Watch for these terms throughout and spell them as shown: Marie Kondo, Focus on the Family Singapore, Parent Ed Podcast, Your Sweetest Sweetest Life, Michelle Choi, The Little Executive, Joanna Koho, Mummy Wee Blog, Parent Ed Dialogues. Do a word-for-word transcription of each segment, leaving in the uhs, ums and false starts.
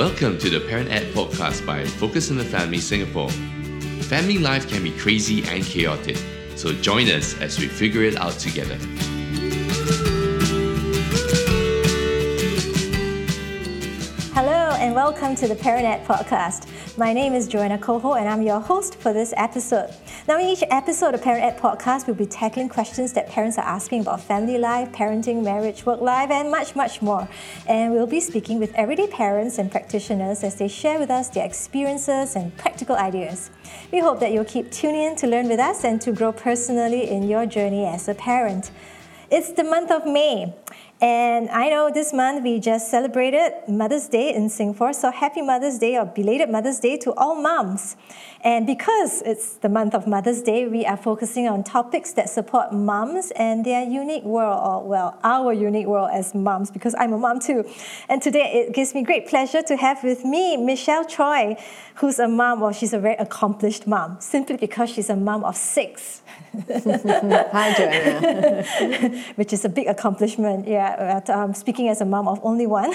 Welcome to the Parent Ed Podcast by Focus on the Family Singapore. Family life can be crazy and chaotic, so join us as we figure it out together. Hello and welcome to the Parent Ed Podcast. My name is Joanna Koho and I'm your host for this episode. Now in each episode of Parent Ed Podcast, we'll be tackling questions that parents are asking about family life, parenting, marriage, work life and much, much more. And we'll be speaking with everyday parents and practitioners as they share with us their experiences and practical ideas. We hope that you'll keep tuning in to learn with us and to grow personally in your journey as a parent. It's the month of May. And I know this month we just celebrated Mother's Day in Singapore, so happy Mother's Day or belated Mother's Day to all mums. And because it's the month of Mother's Day, we are focusing on topics that support mums and their unique world, or well, our unique world as mums, because I'm a mum too. And today it gives me great pleasure to have with me Michelle Choi, who's a mum, well, she's a very accomplished mum, simply because she's a mum of six. Hi, Joanna. Which is a big accomplishment, yeah. At, um, speaking as a mom of only one.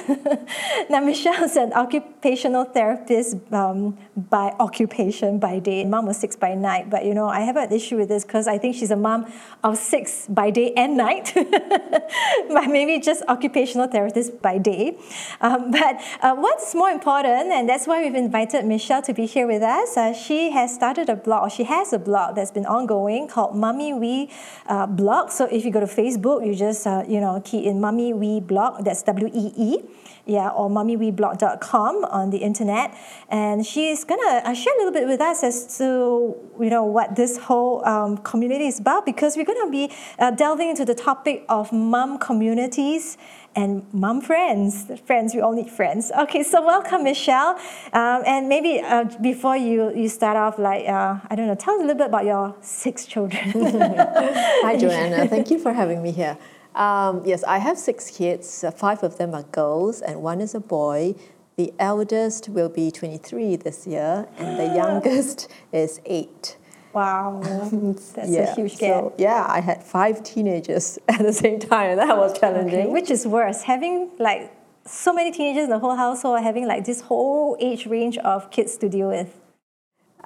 Now, Michelle is an occupational therapist um, by occupation, by day. Mom was six by night, but you know, I have an issue with this because I think she's a mom of six by day and night, but maybe just occupational therapist by day. Um, but uh, what's more important, and that's why we've invited Michelle to be here with us, uh, she has started a blog, or she has a blog that's been ongoing called Mummy Wee uh, Blog. So if you go to Facebook, you just, uh, you know, key in Mummy Wee Blog, that's W E E, yeah, or mummy wee blog dot com on the internet. And she's going to share a little bit with us as to, you know, what this whole um, community is about, because we're going to be uh, delving into the topic of mum communities and mum friends. Friends, we all need friends. Okay, so welcome, Michelle. Um, and maybe uh, before you, you start off, like, uh, I don't know, tell us a little bit about your six children. Hi, Joanna. Thank you for having me here. Um, yes, I have six kids. Uh, five of them are girls and one is a boy. The eldest will be twenty-three this year and the youngest is eight. Wow, that's yeah. a huge gap. So, yeah, I had five teenagers at the same time. That was challenging. Okay. Which is worse, having like so many teenagers in the whole household, having like this whole age range of kids to deal with?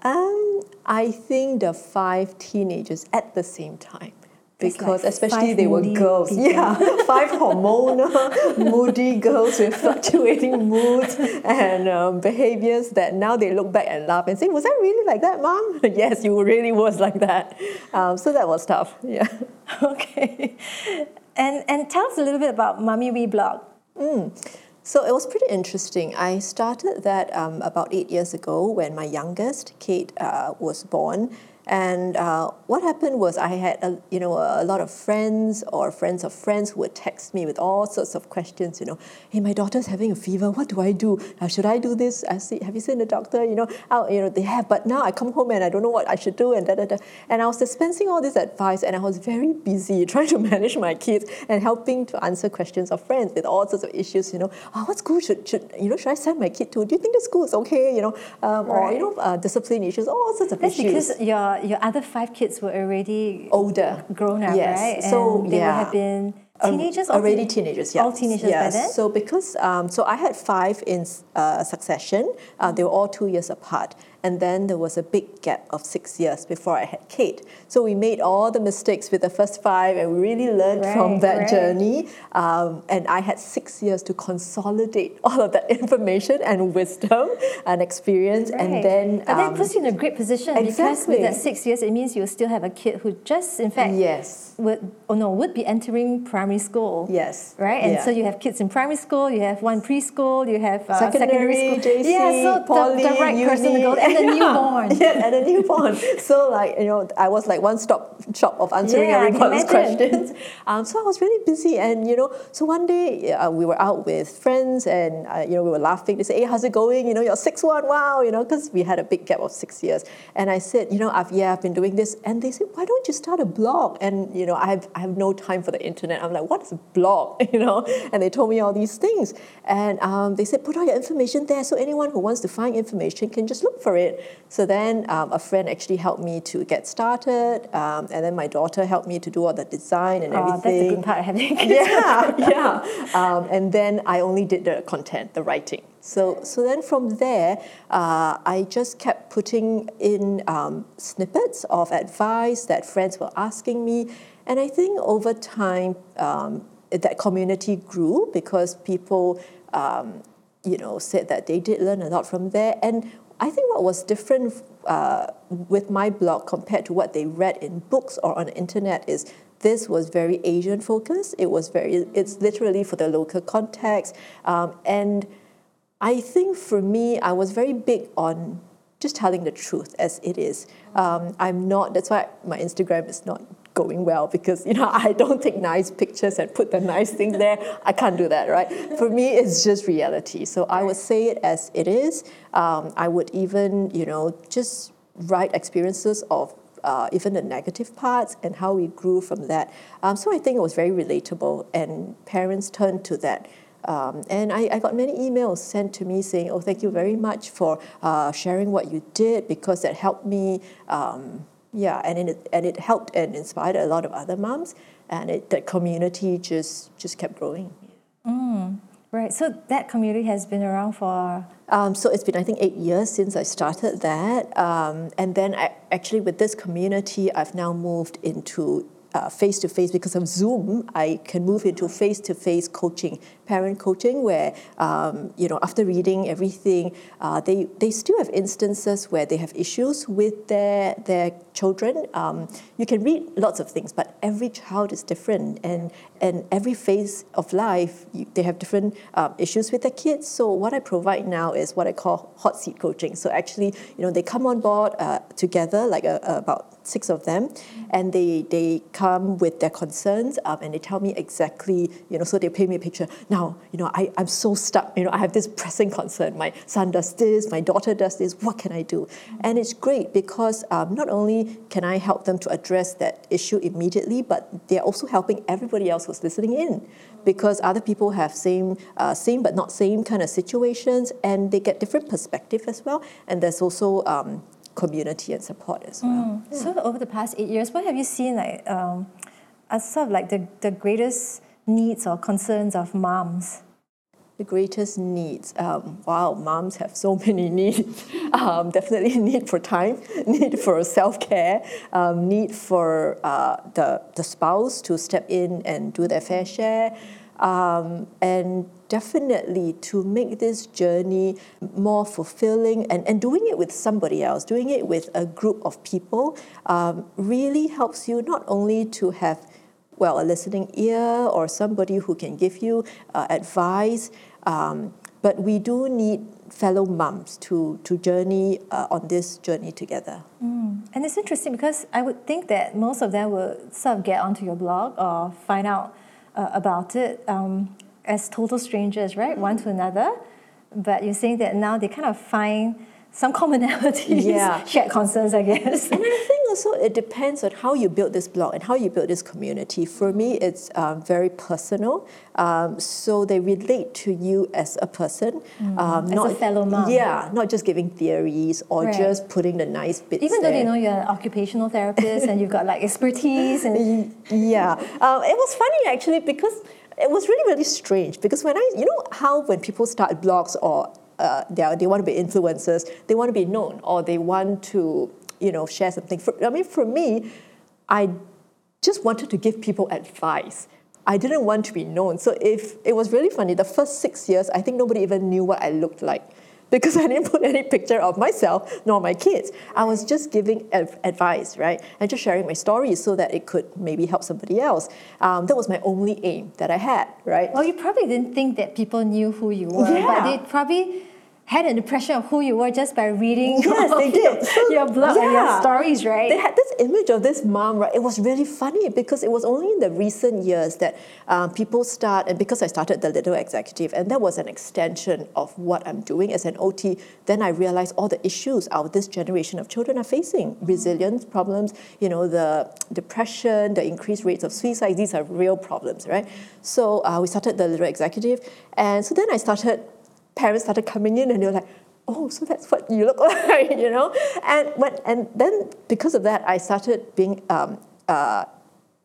Um, I think the five teenagers at the same time. Because like especially they were girls, people. yeah, five hormonal, moody girls with fluctuating moods and um, behaviors that now they look back and laugh and say, "Was I really like that, Mom?" Yes, you really was like that. Um, so that was tough. Yeah. Okay. And and tell us a little bit about Mummy Wee Blog. Mm. So it was pretty interesting. I started that um, about eight years ago when my youngest, Kate, uh, was born. And uh, what happened was I had a, you know, a lot of friends or friends of friends who would text me with all sorts of questions, you know, hey, my daughter's having a fever, what do I do? Uh, should I do this? I see, have you seen the doctor? You know, oh, you know, they have, but now I come home and I don't know what I should do and da da da. And I was dispensing all this advice and I was very busy trying to manage my kids and helping to answer questions of friends with all sorts of issues, you know, oh, what school should, should you know, should I send my kid to? Do you think the school is okay? You know, um, right. or, you know, uh, discipline issues, all sorts of That's issues. Because your Your other five kids were already older, grown up, yes. right? And so they yeah. would have been teenagers, um, already teen- teenagers, yeah, all teenagers yeah. by then. So because um, so I had five in uh, succession. Uh, they were all two years apart, and then there was a big gap of six years before I had Kate. So we made all the mistakes with the first five, and we really learned right, from that right. journey. Um, and I had six years to consolidate all of that information and wisdom and experience, right. and then. But um, that puts you in a great position exactly. because with that six years, it means you still have a kid who just, in fact, yes. would oh no would be entering primary school. Yes. Right, and yeah. so you have kids in primary school, you have one preschool, you have uh, secondary, secondary school, J C, yeah, so poly, the, the right uni. person to go. And a newborn. Yeah, and a newborn. So like, you know, I was like one-stop shop of answering yeah, everybody's questions. Um, so I was really busy and, you know, so one day uh, we were out with friends and, uh, you know, we were laughing. They said, hey, how's it going? You know, you're six one, wow, you know, because we had a big gap of six years. And I said, you know, I've yeah, I've been doing this. And they said, why don't you start a blog? And, you know, I have, I have no time for the internet. I'm like, what is a blog? You know, and they told me all these things. And um, they said, put all your information there so anyone who wants to find information can just look for it. it. So then um, a friend actually helped me to get started, um, and then my daughter helped me to do all the design and oh, everything. That's a good part of having kids. Yeah, yeah. Um, and then I only did the content, the writing. So so then from there, uh, I just kept putting in um, snippets of advice that friends were asking me. And I think over time, um, that community grew because people, um, you know, said that they did learn a lot from there. And I think what was different uh, with my blog compared to what they read in books or on the internet is this was very Asian focused. It was very, it's literally for the local context. Um, and I think for me, I was very big on just telling the truth as it is. Um, I'm not, that's why my Instagram is not going well, because you know I don't take nice pictures and put the nice things there. I can't do that, right? For me, it's just reality. So I would say it as it is. Um, I would even, you know, just write experiences of uh, even the negative parts and how we grew from that. Um, so I think it was very relatable, and parents turned to that. Um, and I, I got many emails sent to me saying, "Oh, thank you very much for uh, sharing what you did, because that helped me." Um, Yeah, and it and it helped and inspired a lot of other moms, and it, the community just just kept growing. Mm, right. So that community has been around for. Um, so it's been I think eight years since I started that, um, and then I, actually with this community, I've now moved into uh, face-to-face because of Zoom. I can move into face-to-face coaching, parent coaching, where um, you know after reading everything, uh, they they still have instances where they have issues with their their. children, um, you can read lots of things, but every child is different, and and every phase of life you, they have different um, issues with their kids. So what I provide now is what I call hot seat coaching. So actually, you know, they come on board uh, together, like a, a, about six of them, and they they come with their concerns, um, and they tell me exactly, you know, so they paint me a picture. Now, you know, I I'm so stuck. You know, I have this pressing concern. My son does this, my daughter does this. What can I do? And it's great because um, not only can I help them to address that issue immediately, but they're also helping everybody else who's listening in, because other people have same uh, same but not same kind of situations, and they get different perspective as well, and there's also um, community and support as well. Mm. Yeah. So over the past eight years, what have you seen like um, as sort of like the, the greatest needs or concerns of moms? The greatest needs. Um, wow, moms have so many needs. Um, definitely need for time, need for self-care, um, need for uh, the, the spouse to step in and do their fair share, um, and definitely to make this journey more fulfilling, and, and doing it with somebody else, doing it with a group of people um, really helps you not only to have well, a listening ear or somebody who can give you uh, advice. Um, but we do need fellow mums to, to journey uh, on this journey together. Mm. And it's interesting because I would think that most of them will sort of get onto your blog or find out uh, about it um, as total strangers, right? Mm. One to another. But you're saying that now they kind of find some commonalities, yeah. Shared concerns, I guess. And I think also it depends on how you build this blog and how you build this community. For me, it's um, very personal. Um, so they relate to you as a person. Mm. Um, as not, a fellow mom. Yeah, not just giving theories or right. just putting the nice bits Even though there. They know you're an occupational therapist and you've got like expertise. And yeah. Um, it was funny actually because it was really, really strange. Because when I, you know how when people start blogs or Uh, they, are, they want to be influencers, they want to be known, or they want to, you know, share something. For, I mean, for me, I just wanted to give people advice. I didn't want to be known. So if it was really funny, the first six years, I think nobody even knew what I looked like because I didn't put any picture of myself nor my kids. I was just giving ad- advice, right? And just sharing my story so that it could maybe help somebody else. Um, that was my only aim that I had, right? Well, you probably didn't think that people knew who you were, yeah. But they probably had an impression of who you were just by reading yes, they did. So, your blog yeah. and your stories, right? They had this image of this mom, right? It was really funny because it was only in the recent years that um, people start, and because I started The Little Executive, and that was an extension of what I'm doing as an O T, then I realized all the issues our this generation of children are facing. Resilience problems, you know, the depression, the increased rates of suicide, these are real problems, right? So uh, we started The Little Executive, and so then I started parents started coming in and they were like, oh, so that's what you look like, you know? And when and then because of that, I started being um, uh,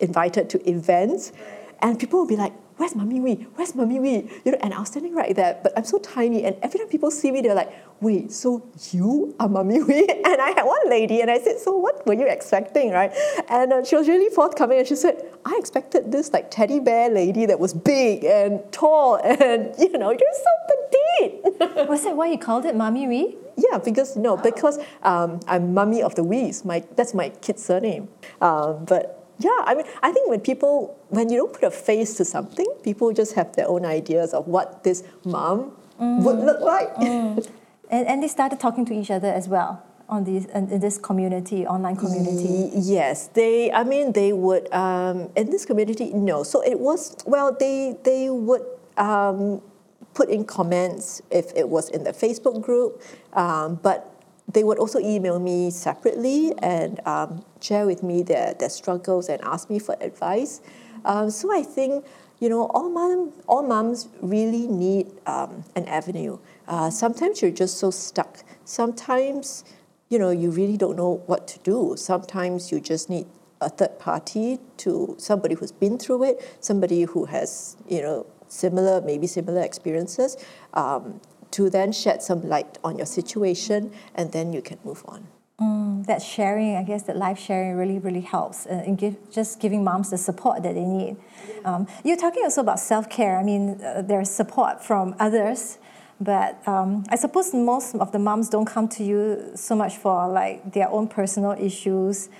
invited to events, and people would be like, where's Mummy Wee? Where's Mummy Wee? You know, and I was standing right there, but I'm so tiny, and every time people see me, they're like, wait, so you are Mummy Wee? And I had one lady, and I said, so what were you expecting, right? And uh, she was really forthcoming, and she said, I expected this like teddy bear lady that was big and tall, and you know, you're so petite. Was that why you called it Mummy Wee? Yeah, because no, because um, I'm Mummy of the Wees. My that's my kid's surname, uh, but. Yeah, I mean, I think when people, when you don't put a face to something, people just have their own ideas of what this mom mm. would look like. Mm. And, and they started talking to each other as well on these, in this community, online community. Yes, they, I mean, they would, um, in this community, no. So it was, well, they, they would um, put in comments if it was in the Facebook group, um, but they would also email me separately and um, share with me their, their struggles and ask me for advice. Um, so I think, you know, all mom, all mums really need um, an avenue. Uh, sometimes you're just so stuck. Sometimes, you know, you really don't know what to do. Sometimes you just need a third party, to somebody who's been through it, somebody who has, you know, similar, maybe similar experiences. Um, to then shed some light on your situation, and then you can move on. Mm, that sharing, I guess that life sharing really, really helps uh, in give, just giving moms the support that they need. Um, you're talking also about self-care. I mean, uh, there's support from others, but um, I suppose most of the moms don't come to you so much for like their own personal issues,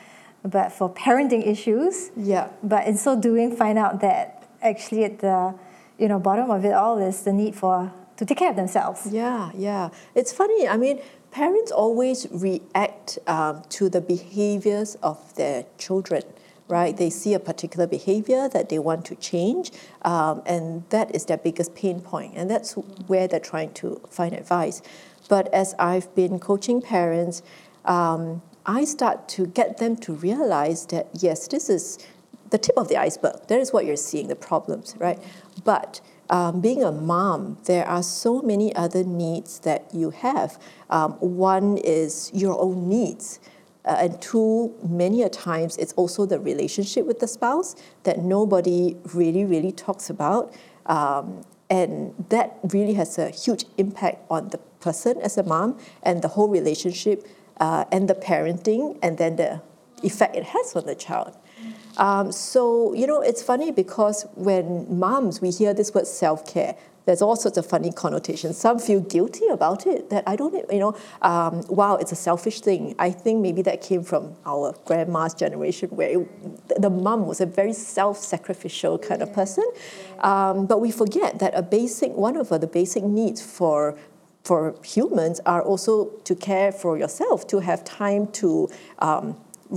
but for parenting issues. Yeah. But in so doing, find out that actually at the you know bottom of it all is the need for to take care of themselves. Yeah, yeah. It's funny, I mean, parents always react um, to the behaviors of their children, right? They see a particular behavior that they want to change, um, and that is their biggest pain point, and that's where they're trying to find advice. But as I've been coaching parents, um, I start to get them to realize that, yes, this is the tip of the iceberg. That is what you're seeing, the problems, right? But Um, being a mom, there are so many other needs that you have. Um, one is your own needs. Uh, and two, many a times, it's also the relationship with the spouse that nobody really, really talks about. Um, and that really has a huge impact on the person as a mom and the whole relationship uh, and the parenting and then the effect it has on the child. Um, so, you know, it's funny because when moms, we hear this word self-care, there's all sorts of funny connotations. Some feel guilty about it, that I don't, you know, um, wow, it's a selfish thing. I think maybe that came from our grandma's generation where it, the mom was a very self-sacrificial kind of person. Um, but we forget that a basic, one of the basic needs for for humans are also to care for yourself, to have time to Um,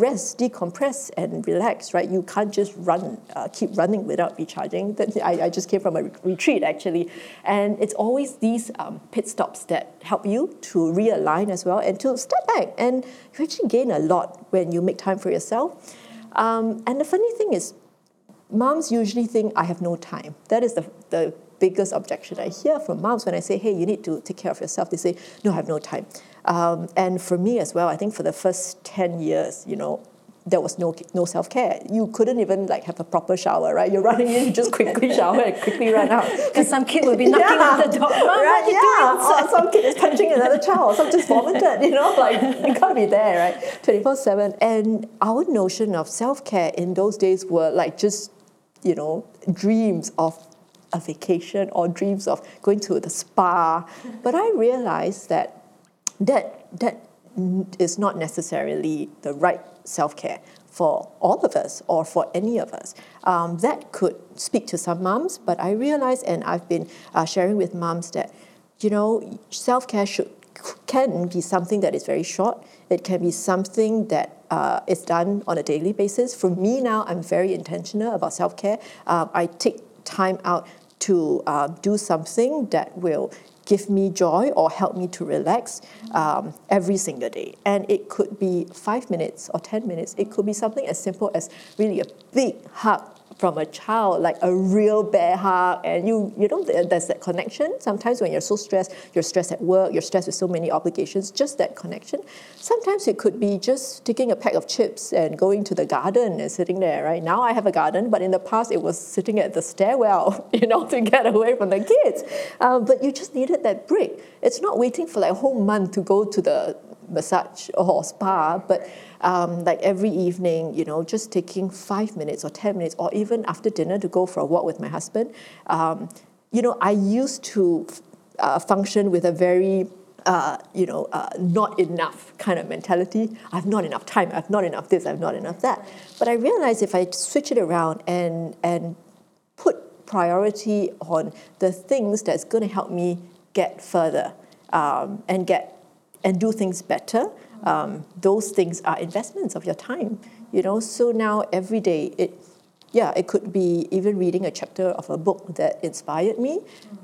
rest, decompress, and relax, right? You can't just run, uh, keep running without recharging. I, I just came from a retreat, actually. And it's always these um, pit stops that help you to realign as well and to step back. And you actually gain a lot when you make time for yourself. Um, and the funny thing is, moms usually think, I have no time. That is the, the biggest objection I hear from moms when I say, hey, you need to take care of yourself. They say, no, I have no time. Um, and for me as well, I think for the first ten years, you know, there was no no self-care. You couldn't even like have a proper shower, right? You're running in, you just quickly shower and quickly run out. Because some kid would be knocking yeah. on the door. Right? Yeah. Or some kid is punching another child. Some just vomited, you know, like you can't be there, right? twenty-four seven. And our notion of self-care in those days were like just, you know, dreams of a vacation or dreams of going to the spa. But I realized that That that is not necessarily the right self-care for all of us or for any of us. Um, that could speak to some moms, but I realize, and I've been uh, sharing with moms that, you know, self-care should can be something that is very short. It can be something that uh, is done on a daily basis. For me now, I'm very intentional about self-care. Uh, I take time out to uh, do something that will give me joy or help me to relax um, every single day. And it could be five minutes or ten minutes. It could be something as simple as really a big hug from a child, like a real bear hug, and you you know, there's that connection. Sometimes when you're so stressed, you're stressed at work, you're stressed with so many obligations, just that connection. Sometimes it could be just taking a pack of chips and going to the garden and sitting there, right? Now I have a garden, but in the past it was sitting at the stairwell, you know, to get away from the kids. Um, but you just needed that break. It's not waiting for like a whole month to go to the massage or spa, but um, like every evening, you know, just taking five minutes or ten minutes, or even after dinner to go for a walk with my husband. Um, you know, I used to uh, function with a very, uh, you know, uh, not enough kind of mentality. I have not enough time, I have not enough this, I have not enough that. But I realized if I switch it around and and put priority on the things that's going to help me get further um, and get and do things better, um, those things are investments of your time, you know. So now every day, it, yeah, it could be even reading a chapter of a book that inspired me,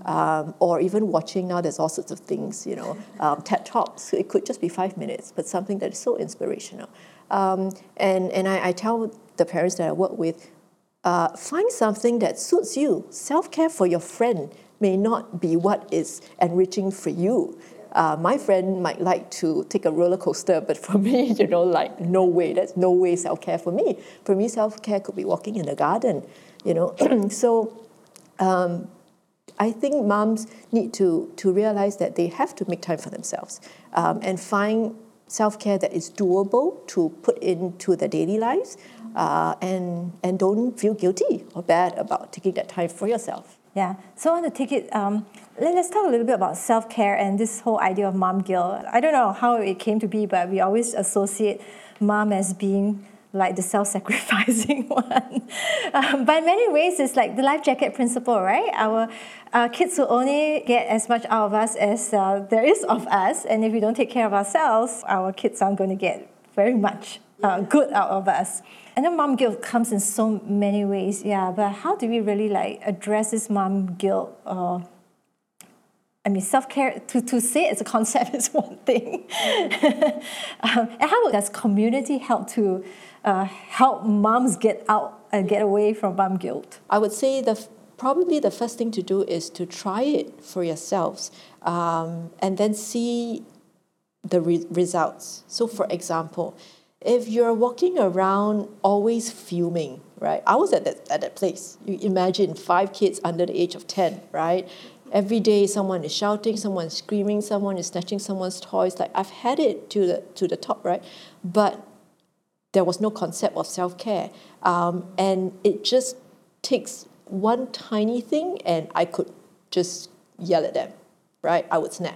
um, or even watching, now there's all sorts of things, you know, um, TED Talks. So it could just be five minutes, but something that is so inspirational. Um, and and I, I tell the parents that I work with, uh, find something that suits you. Self-care for your friend may not be what is enriching for you. Uh, my friend might like to take a roller coaster, but for me, you know, like, no way. That's no way self-care for me. For me, self-care could be walking in the garden, you know. So um, I think moms need to, to realize that they have to make time for themselves um, and find self-care that is doable to put into their daily lives, uh, and, and don't feel guilty or bad about taking that time for yourself. Yeah, so I want to take it, um, let, let's talk a little bit about self-care and this whole idea of mom guilt. I don't know how it came to be, but we always associate mom as being like the self-sacrificing one. Um, but in many ways, it's like the life jacket principle, right? Our, our kids will only get as much out of us as uh, there is of us, and if we don't take care of ourselves, our kids aren't going to get very much uh, good out of us. And then mom guilt comes in so many ways, yeah. But how do we really like address this mom guilt? Uh, I mean, self-care, to, to say it's a concept is one thing. Mm-hmm. um, and how does community help to uh, help moms get out and get away from mom guilt? I would say the probably the first thing to do is to try it for yourselves, um, and then see the re- results. So, for example, if you're walking around always fuming, right? I was at that, at that place. You imagine five kids under the age of ten, right? Every day someone is shouting, someone's screaming, someone is snatching someone's toys. Like, I've had it to the to the top, right? But there was no concept of self-care. Um, and it just takes one tiny thing and I could just yell at them, right? I would snap.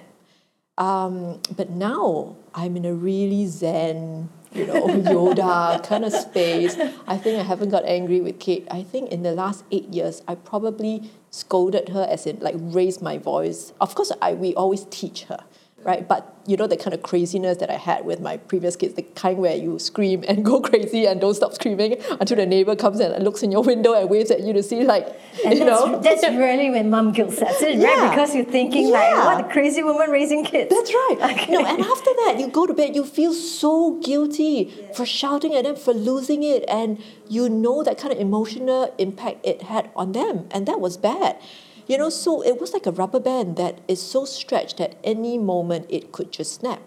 Um, but now I'm in a really zen, you know, Yoda kind of space. I think I haven't got angry with Kate. I think in the last eight years, I probably scolded her, as in like raised my voice. Of course, I we always teach her, right? But you know, the kind of craziness that I had with my previous kids, the kind where you scream and go crazy and don't stop screaming until the neighbor comes and looks in your window and waves at you to see, like, and you that's, know. That's really when mom guilt sets in, yeah. Right? Because you're thinking, yeah. Like, what a crazy woman raising kids. That's right. Okay. No, and after that, you go to bed, you feel so guilty, yeah, for shouting at them, for losing it, and you know that kind of emotional impact it had on them, and that was bad. You know, so it was like a rubber band that is so stretched that any moment it could just snap.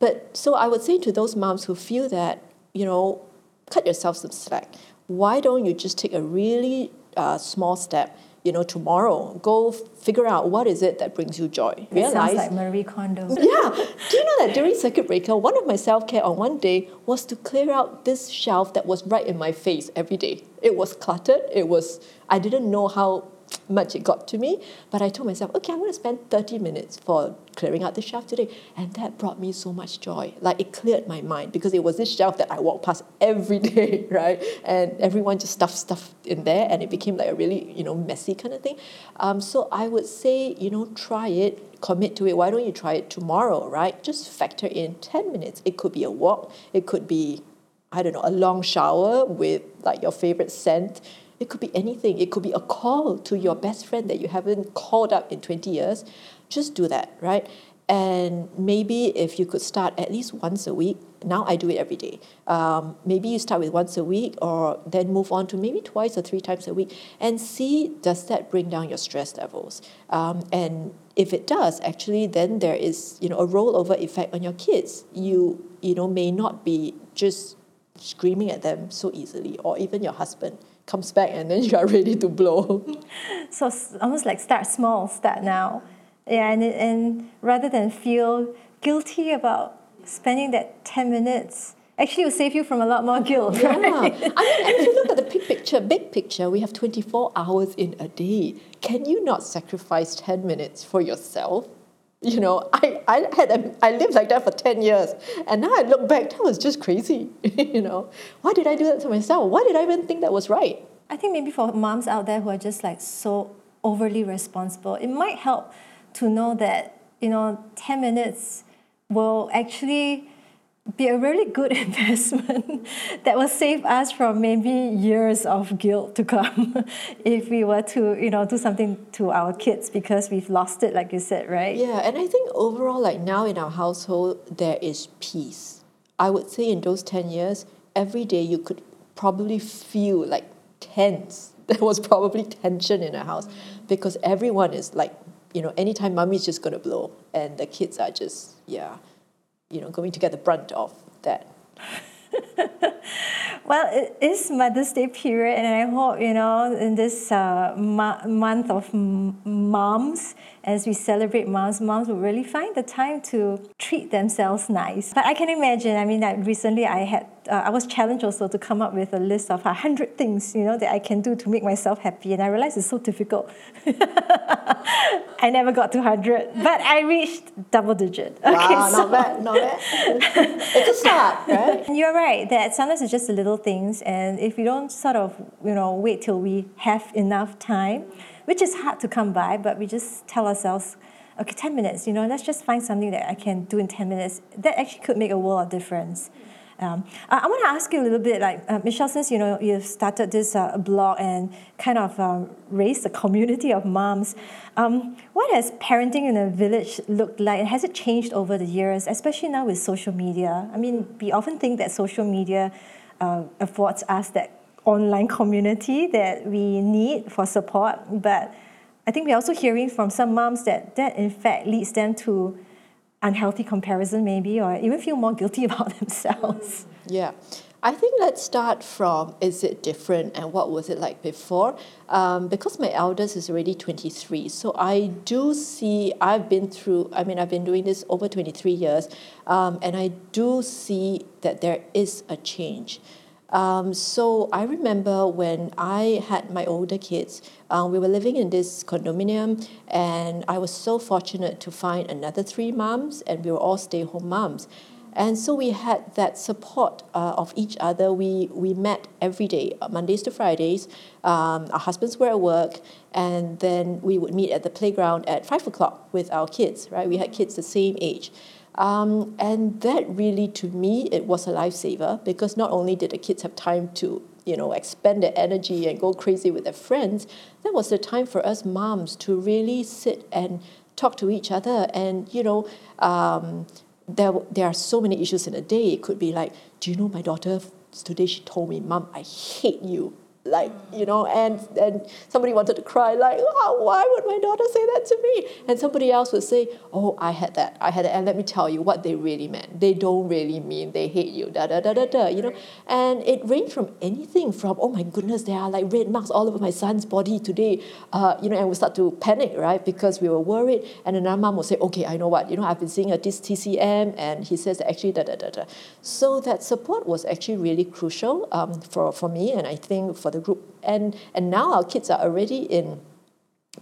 But so I would say to those moms who feel that, you know, cut yourself some slack. Why don't you just take a really uh, small step? You know, tomorrow, go figure out what is it that brings you joy. It Realize, sounds like Marie Kondo. Yeah. Do you know that during Circuit Breaker, one of my self-care on one day was to clear out this shelf that was right in my face every day. It was cluttered. It was, I didn't know how much it got to me, but I told myself, okay, I'm going to spend thirty minutes for clearing out the shelf today. And that brought me so much joy. Like, it cleared my mind because it was this shelf that I walked past every day, right? And everyone just stuffed stuff in there and it became like a really, you know, messy kind of thing. Um, so I would say, you know, try it, commit to it. Why don't you try it tomorrow, right? Just factor in ten minutes. It could be a walk. It could be, I don't know, a long shower with like your favorite scent. It could be anything. It could be a call to your best friend that you haven't called up in twenty years. Just do that, right? And maybe if you could start at least once a week, now I do it every day. Um, maybe you start with once a week or then move on to maybe twice or three times a week and see, does that bring down your stress levels? Um, and if it does, actually, then there is, you know, a rollover effect on your kids. You, you know, may not be just screaming at them so easily, or even your husband comes back and then you are ready to blow. So almost like start small, start now. Yeah, and and rather than feel guilty about spending that ten minutes, actually it will save you from a lot more guilt. Yeah. Right? I mean, if you look at the big picture, big picture, we have twenty-four hours in a day. Can you not sacrifice ten minutes for yourself? You know, I, I had a, I lived like that for ten years, and now I look back, that was just crazy. You know, why did I do that to myself? Why did I even think that was right? I think maybe for moms out there who are just like so overly responsible, it might help to know that, you know, ten minutes will actually be a really good investment that will save us from maybe years of guilt to come if we were to, you know, do something to our kids because we've lost it, like you said, right? Yeah, and I think overall, like now in our household, there is peace. I would say in those ten years, every day you could probably feel like tense. There was probably tension in our house because everyone is like, you know, anytime mommy's just going to blow and the kids are just, yeah, you know, going to get the brunt of that. Well, it is Mother's Day period, and I hope, you know, in this uh, ma- month of m- moms, as we celebrate moms, moms will really find the time to treat themselves nice. But I can imagine, I mean, like recently I had, uh, I was challenged also to come up with a list of one hundred things, you know, that I can do to make myself happy, and I realized it's so difficult. I never got to one hundred, but I reached double digit. Okay, wow, so not bad, not bad. It's a start, right? And you're right, that sometimes it's just a little things, and if we don't sort of, you know, wait till we have enough time, which is hard to come by, but we just tell ourselves, okay, ten minutes, you know, let's just find something that I can do in ten minutes. That actually could make a world of difference. Um, I, I want to ask you a little bit, like, uh, Michelle, since, you know, you've started this uh, blog and kind of um, raised a community of moms, um, what has parenting in a village looked like? And has it changed over the years, especially now with social media? I mean, we often think that social media uh, affords us that online community that we need for support, but I think we're also hearing from some moms that that, in fact, leads them to unhealthy comparison maybe, or even feel more guilty about themselves. Yeah. I think let's start from, is it different and what was it like before? Um, because my eldest is already twenty-three, so I do see, I've been through, I mean, I've been doing this over twenty-three years, um, and I do see that there is a change. Um, so I remember when I had my older kids, um, we were living in this condominium, and I was so fortunate to find another three mums, and we were all stay-home mums. And so we had that support uh, of each other. We we met every day, Mondays to Fridays. Um, our husbands were at work, and then we would meet at the playground at five o'clock with our kids, right? We had kids the same age. Um, and that really, to me, it was a lifesaver, because not only did the kids have time to, you know, expend their energy and go crazy with their friends, that was the time for us moms to really sit and talk to each other. And, you know, um, there there are so many issues in a day. It could be like, do you know my daughter today, she told me, Mom, I hate you. Like, you know, and, and somebody wanted to cry, like, oh, why would my daughter say that to me? And somebody else would say, oh, I had that, I had that. And let me tell you what they really meant. They don't really mean they hate you, da-da-da-da-da, you know. And it ranged from anything from, oh my goodness, there are like red marks all over my son's body today, uh, you know, and we start to panic, right, because we were worried. And another mom would say, okay, I know what, you know, I've been seeing a T C M, and he says that actually da-da-da-da. So that support was actually really crucial um, for, for me, and I think for the group. And and now our kids are already in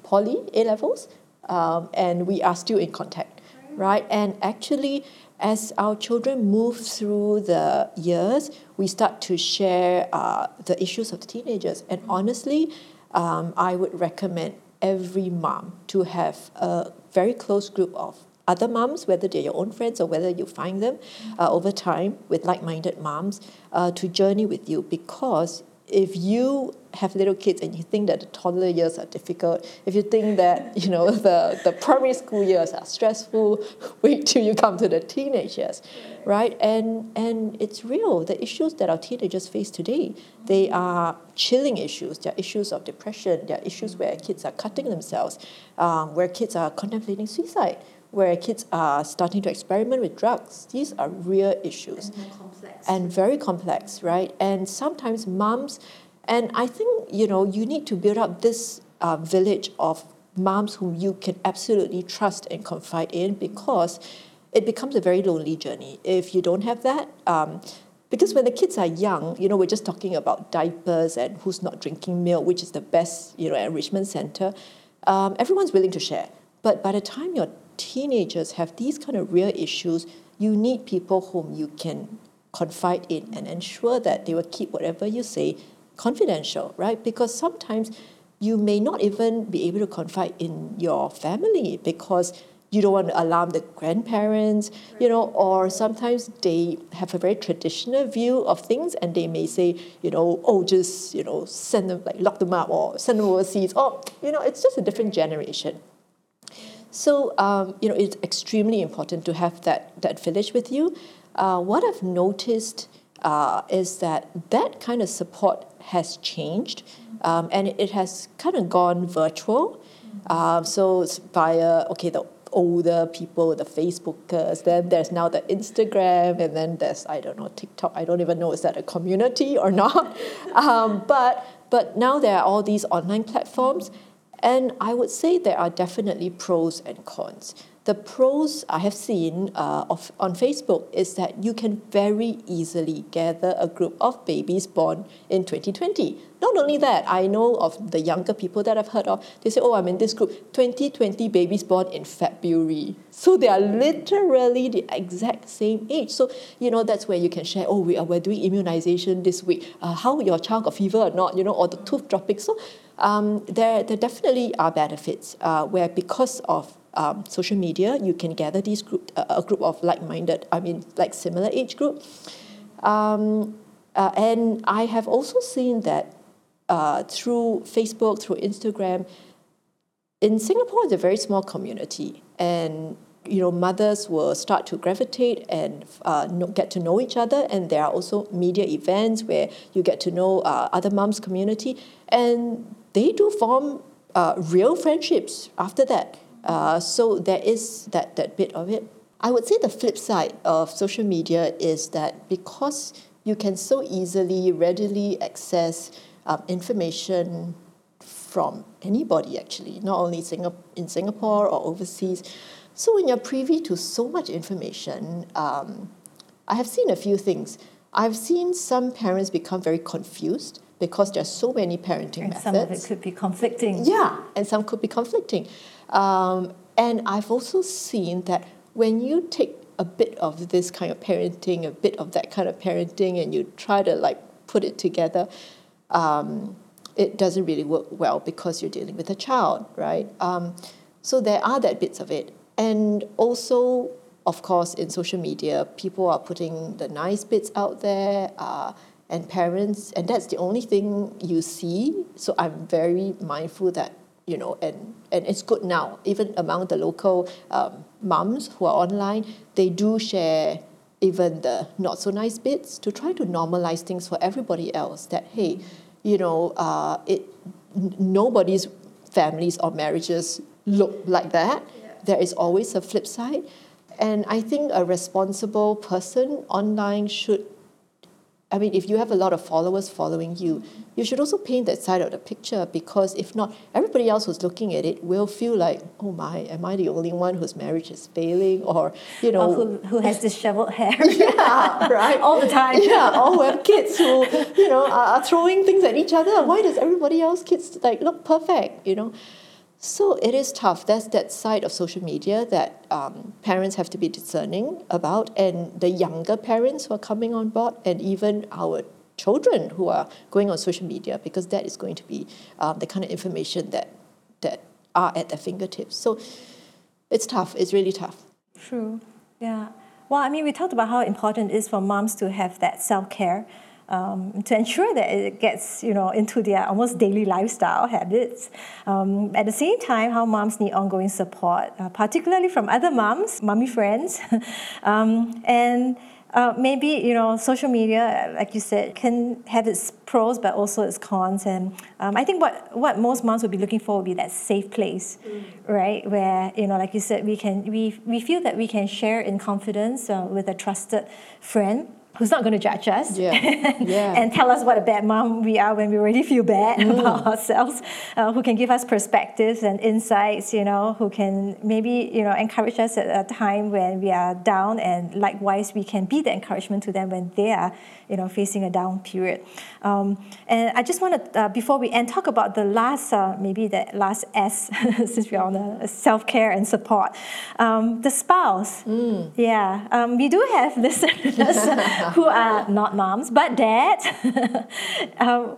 poly A-levels, um, and we are still in contact, right? And actually, as our children move through the years, we start to share uh, the issues of the teenagers. And honestly, um, I would recommend every mom to have a very close group of other moms, whether they're your own friends or whether you find them uh, over time with like-minded moms, uh, to journey with you, because if you have little kids and you think that the toddler years are difficult, if you think that, you know, the, the primary school years are stressful, wait till you come to the teenage years, right? And and it's real. The issues that our teenagers face today, they are chilling issues. There are issues of depression. There are issues where kids are cutting themselves, um, where kids are contemplating suicide, where kids are starting to experiment with drugs. These are real issues. And more complex. And very complex, right? And sometimes mums, and I think, you know, you need to build up this uh, village of mums whom you can absolutely trust and confide in, because it becomes a very lonely journey if you don't have that. Um, Because when the kids are young, you know, we're just talking about diapers and who's not drinking milk, which is the best, you know, enrichment center. Um, everyone's willing to share. But by the time your teenagers have these kind of real issues, you need people whom you can confide in and ensure that they will keep whatever you say confidential, right? Because sometimes you may not even be able to confide in your family because you don't want to alarm the grandparents, you know, or sometimes they have a very traditional view of things and they may say, you know, oh, just, you know, send them, like, lock them up or send them overseas. Or, you know, it's just a different generation. So, um, you know, it's extremely important to have that, that village with you. Uh, what I've noticed uh, is that that kind of support has changed um, and it has kind of gone virtual. Uh, so it's via, okay, the older people, the Facebookers, then there's now the Instagram, and then there's, I don't know, TikTok. I don't even know, is that a community or not? um, but but now there are all these online platforms, and I would say there are definitely pros and cons. The pros I have seen uh, of, on Facebook is that you can very easily gather a group of babies born in twenty twenty. Not only that, I know of the younger people that I've heard of, they say, oh, I'm in this group, twenty twenty babies born in February. So they are literally the exact same age. So, you know, that's where you can share, oh, we are, we're doing immunization this week, uh, how your child got fever or not, you know, or the tooth dropping. So um, there, there definitely are benefits uh, where because of Um, social media, you can gather these group, uh, a group of like-minded, I mean, like similar age group. Um, uh, and I have also seen that uh, through Facebook, through Instagram, in Singapore, it's a very small community. And, you know, mothers will start to gravitate and uh, know, get to know each other. And there are also media events where you get to know uh, other mums' community. And they do form uh, real friendships after that. Uh, so there is that, that bit of it. I would say the flip side of social media is that because you can so easily, readily access um, information from anybody actually, not only Singap- in Singapore or overseas. So when you're privy to so much information, um, I have seen a few things. I've seen some parents become very confused because there are so many parenting methods. And some of it could be conflicting. Yeah, and some could be conflicting. Um, and I've also seen that when you take a bit of this kind of parenting, a bit of that kind of parenting, and you try to like put it together, um, it doesn't really work well because you're dealing with a child, right? Um, so there are that bits of it. And also, of course, in social media, people are putting the nice bits out there, uh, and parents, and that's the only thing you see. So I'm very mindful that, you know, and, and it's good now. Even among the local um, mums who are online, they do share even the not-so-nice bits to try to normalize things for everybody else that, hey, you know, uh, it n- nobody's families or marriages look like that. Yeah. There is always a flip side. And I think a responsible person online should, I mean, if you have a lot of followers following you, you should also paint that side of the picture, because if not, everybody else who's looking at it will feel like, oh my, am I the only one whose marriage is failing? Or, you know, or who, who has disheveled hair. Yeah, right. All the time. Yeah, or who have kids who, you know, are, are throwing things at each other. Why does everybody else's kids, like, look perfect, you know? So it is tough. That's that side of social media that um, parents have to be discerning about, and the younger parents who are coming on board, and even our children who are going on social media, because that is going to be um, the kind of information that that are at their fingertips. So it's tough. It's really tough. True. Yeah. Well, I mean, we talked about how important it is for moms to have that self-care. um, to ensure that it gets, you know, into their almost daily lifestyle habits. Um, at the same time, how moms need ongoing support, uh, particularly from other moms, mommy friends, um, and Uh, maybe, you know, social media, like you said, can have its pros but also its cons. And um, I think what, what most moms would be looking for would be that safe place, mm. right? Where, you know, like you said, we can we we feel that we can share in confidence uh, with a trusted friend who's not going to judge us yeah. and, yeah. and tell us what a bad mom we are when we already feel bad mm. about ourselves, uh, who can give us perspectives and insights, you know, who can maybe, you know, encourage us at a time when we are down, and likewise we can be the encouragement to them when they are, you know, facing a down period. Um, and I just want to, uh, before we end, talk about the last, uh, maybe the last S, since we're on a self-care and support. Um, the spouse. Mm. Yeah. Um, we do have listeners who are not moms, but dads. um,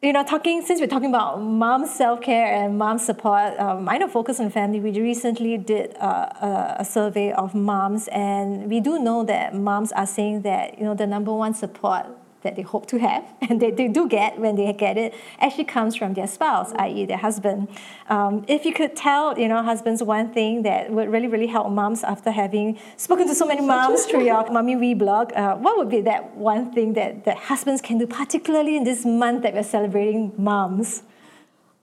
you know, talking since we're talking about mom self-care and mom support, um, I know Focus on Family, we recently did uh, a, a survey of moms, and we do know that moms are saying that, you know, the number one support that they hope to have, and they, they do get when they get it, actually comes from their spouse, that is their husband. Um, if you could tell, you know, husbands one thing that would really, really help moms after having spoken to so many moms through your Mummy Wee Blog, uh, what would be that one thing that, that husbands can do, particularly in this month that we're celebrating moms?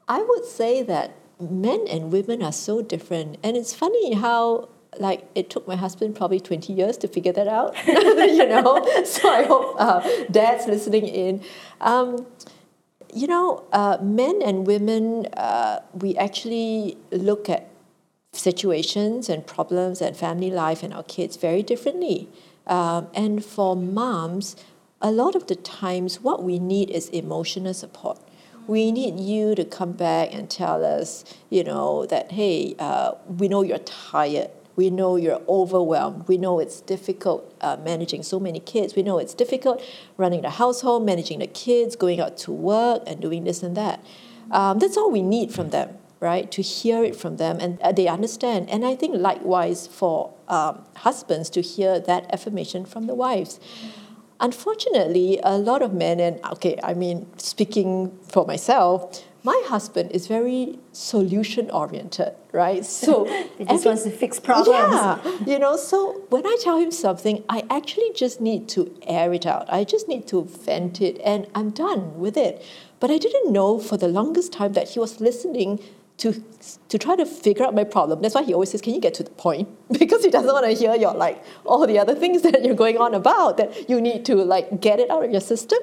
I would say that men and women are so different, and it's funny how, like, it took my husband probably twenty years to figure that out, you know. So I hope uh, dad's listening in. Um, you know, uh, men and women, uh, we actually look at situations and problems and family life and our kids very differently. Um, and for moms, a lot of the times what we need is emotional support. We need you to come back and tell us, you know, that, hey, uh, we know you're tired. We know you're overwhelmed. We know it's difficult uh, managing so many kids. We know it's difficult running the household, managing the kids, going out to work and doing this and that. Um, that's all we need from them, right, to hear it from them, and uh, they understand. And I think likewise for um, husbands to hear that affirmation from the wives. Unfortunately, a lot of men, and okay, I mean, speaking for myself, my husband is very solution-oriented, right? So he just every, wants to fix problems. Yeah, you know, so when I tell him something, I actually just need to air it out. I just need to vent it, and I'm done with it. But I didn't know for the longest time that he was listening to to try to figure out my problem. That's why he always says, can you get to the point? Because he doesn't want to hear your, like, all the other things that you're going on about, that you need to, like, get it out of your system.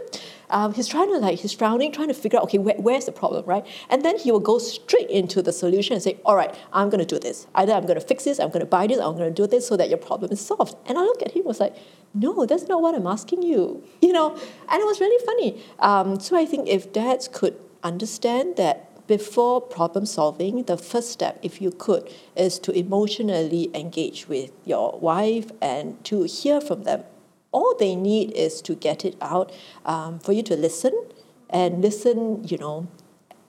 Um, he's trying to, like, he's frowning, trying to figure out, okay, where, where's the problem, right? And then he will go straight into the solution and say, all right, I'm going to do this. Either I'm going to fix this, I'm going to buy this, I'm going to do this so that your problem is solved. And I look at him, was like, no, that's not what I'm asking you, you know? And it was really funny. Um, so I think if dads could understand that, before problem solving, the first step, if you could, is to emotionally engage with your wife and to hear from them. All they need is to get it out, um, for you to listen, and listen, you know,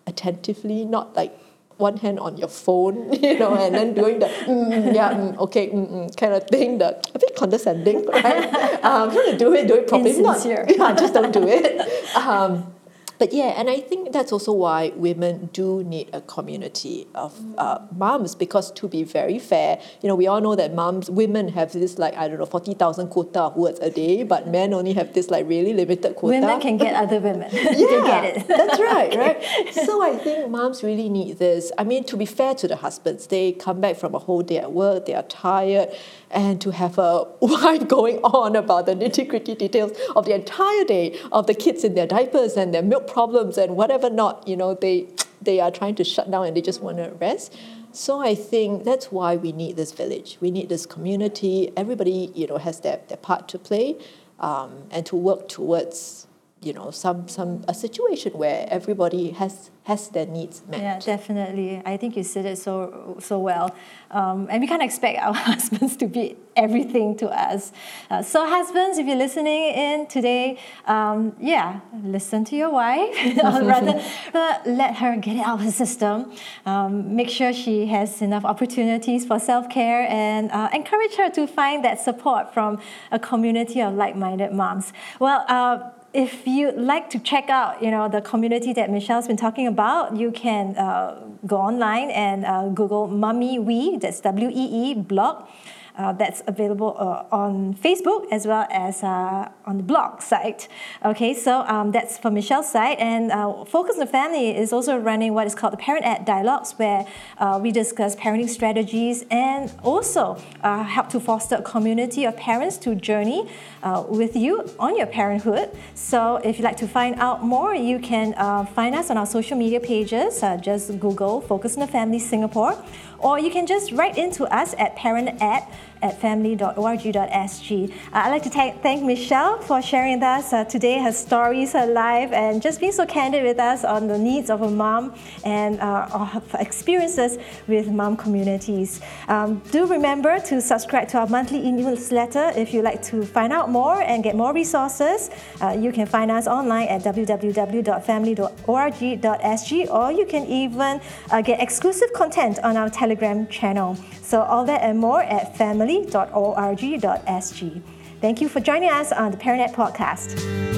attentively, not like one hand on your phone, you know, and then doing the mm, yeah, mm, okay, mm, mm, kind of thing, the a bit condescending, right? Um, trying to do it, do it properly. Not, yeah, just don't do it. Um, But yeah, and I think that's also why women do need a community of uh, mums, because to be very fair, you know, we all know that mums, women have this, like, I don't know, forty thousand quota of words a day, but men only have this, like, really limited quota. Women can get other women. Yeah, they get it. That's right, right? So I think mums really need this. I mean, to be fair to the husbands, they come back from a whole day at work, they are tired, and to have a wife going on about the nitty-gritty details of the entire day, of the kids in their diapers and their milk problems and whatever not, you know, they they are trying to shut down and they just want to rest. So I think that's why we need this village. We need this community. Everybody, you know, has their, their part to play, um, and to work towards, you know, some some a situation where everybody has has their needs met. Yeah, definitely. I think you said it so so well. Um, and we can't expect our husbands to be everything to us. Uh, so husbands, if you're listening in today, um, yeah, listen to your wife. or rather, let her get it out of her system. Um, make sure she has enough opportunities for self-care, and uh, encourage her to find that support from a community of like-minded moms. Well, uh, if you'd like to check out, you know, the community that Michelle's been talking about, you can uh, go online and uh, Google Mummy Wee, that's W E E blog. Uh, that's available uh, on Facebook as well as uh, on the blog site. Okay, so um, that's for Michelle's side. And uh, Focus on the Family is also running what is called the Parent Ed Dialogues, where uh, we discuss parenting strategies and also uh, help to foster a community of parents to journey uh, with you on your parenthood. So if you'd like to find out more, you can uh, find us on our social media pages. Uh, just Google Focus on the Family Singapore, or you can just write into us at parent ed at family dot org dot s g. Uh, I'd like to ta- thank Michelle for sharing with us uh, today her stories, her life, and just being so candid with us on the needs of a mom and uh, her experiences with mom communities. Um, do remember to subscribe to our monthly e-newsletter if you'd like to find out more and get more resources. Uh, you can find us online at w w w dot family dot org dot s g, or you can even uh, get exclusive content on our Telegram channel. So all that and more at family dot org dot s g. Thank you for joining us on the Parent Ed Podcast.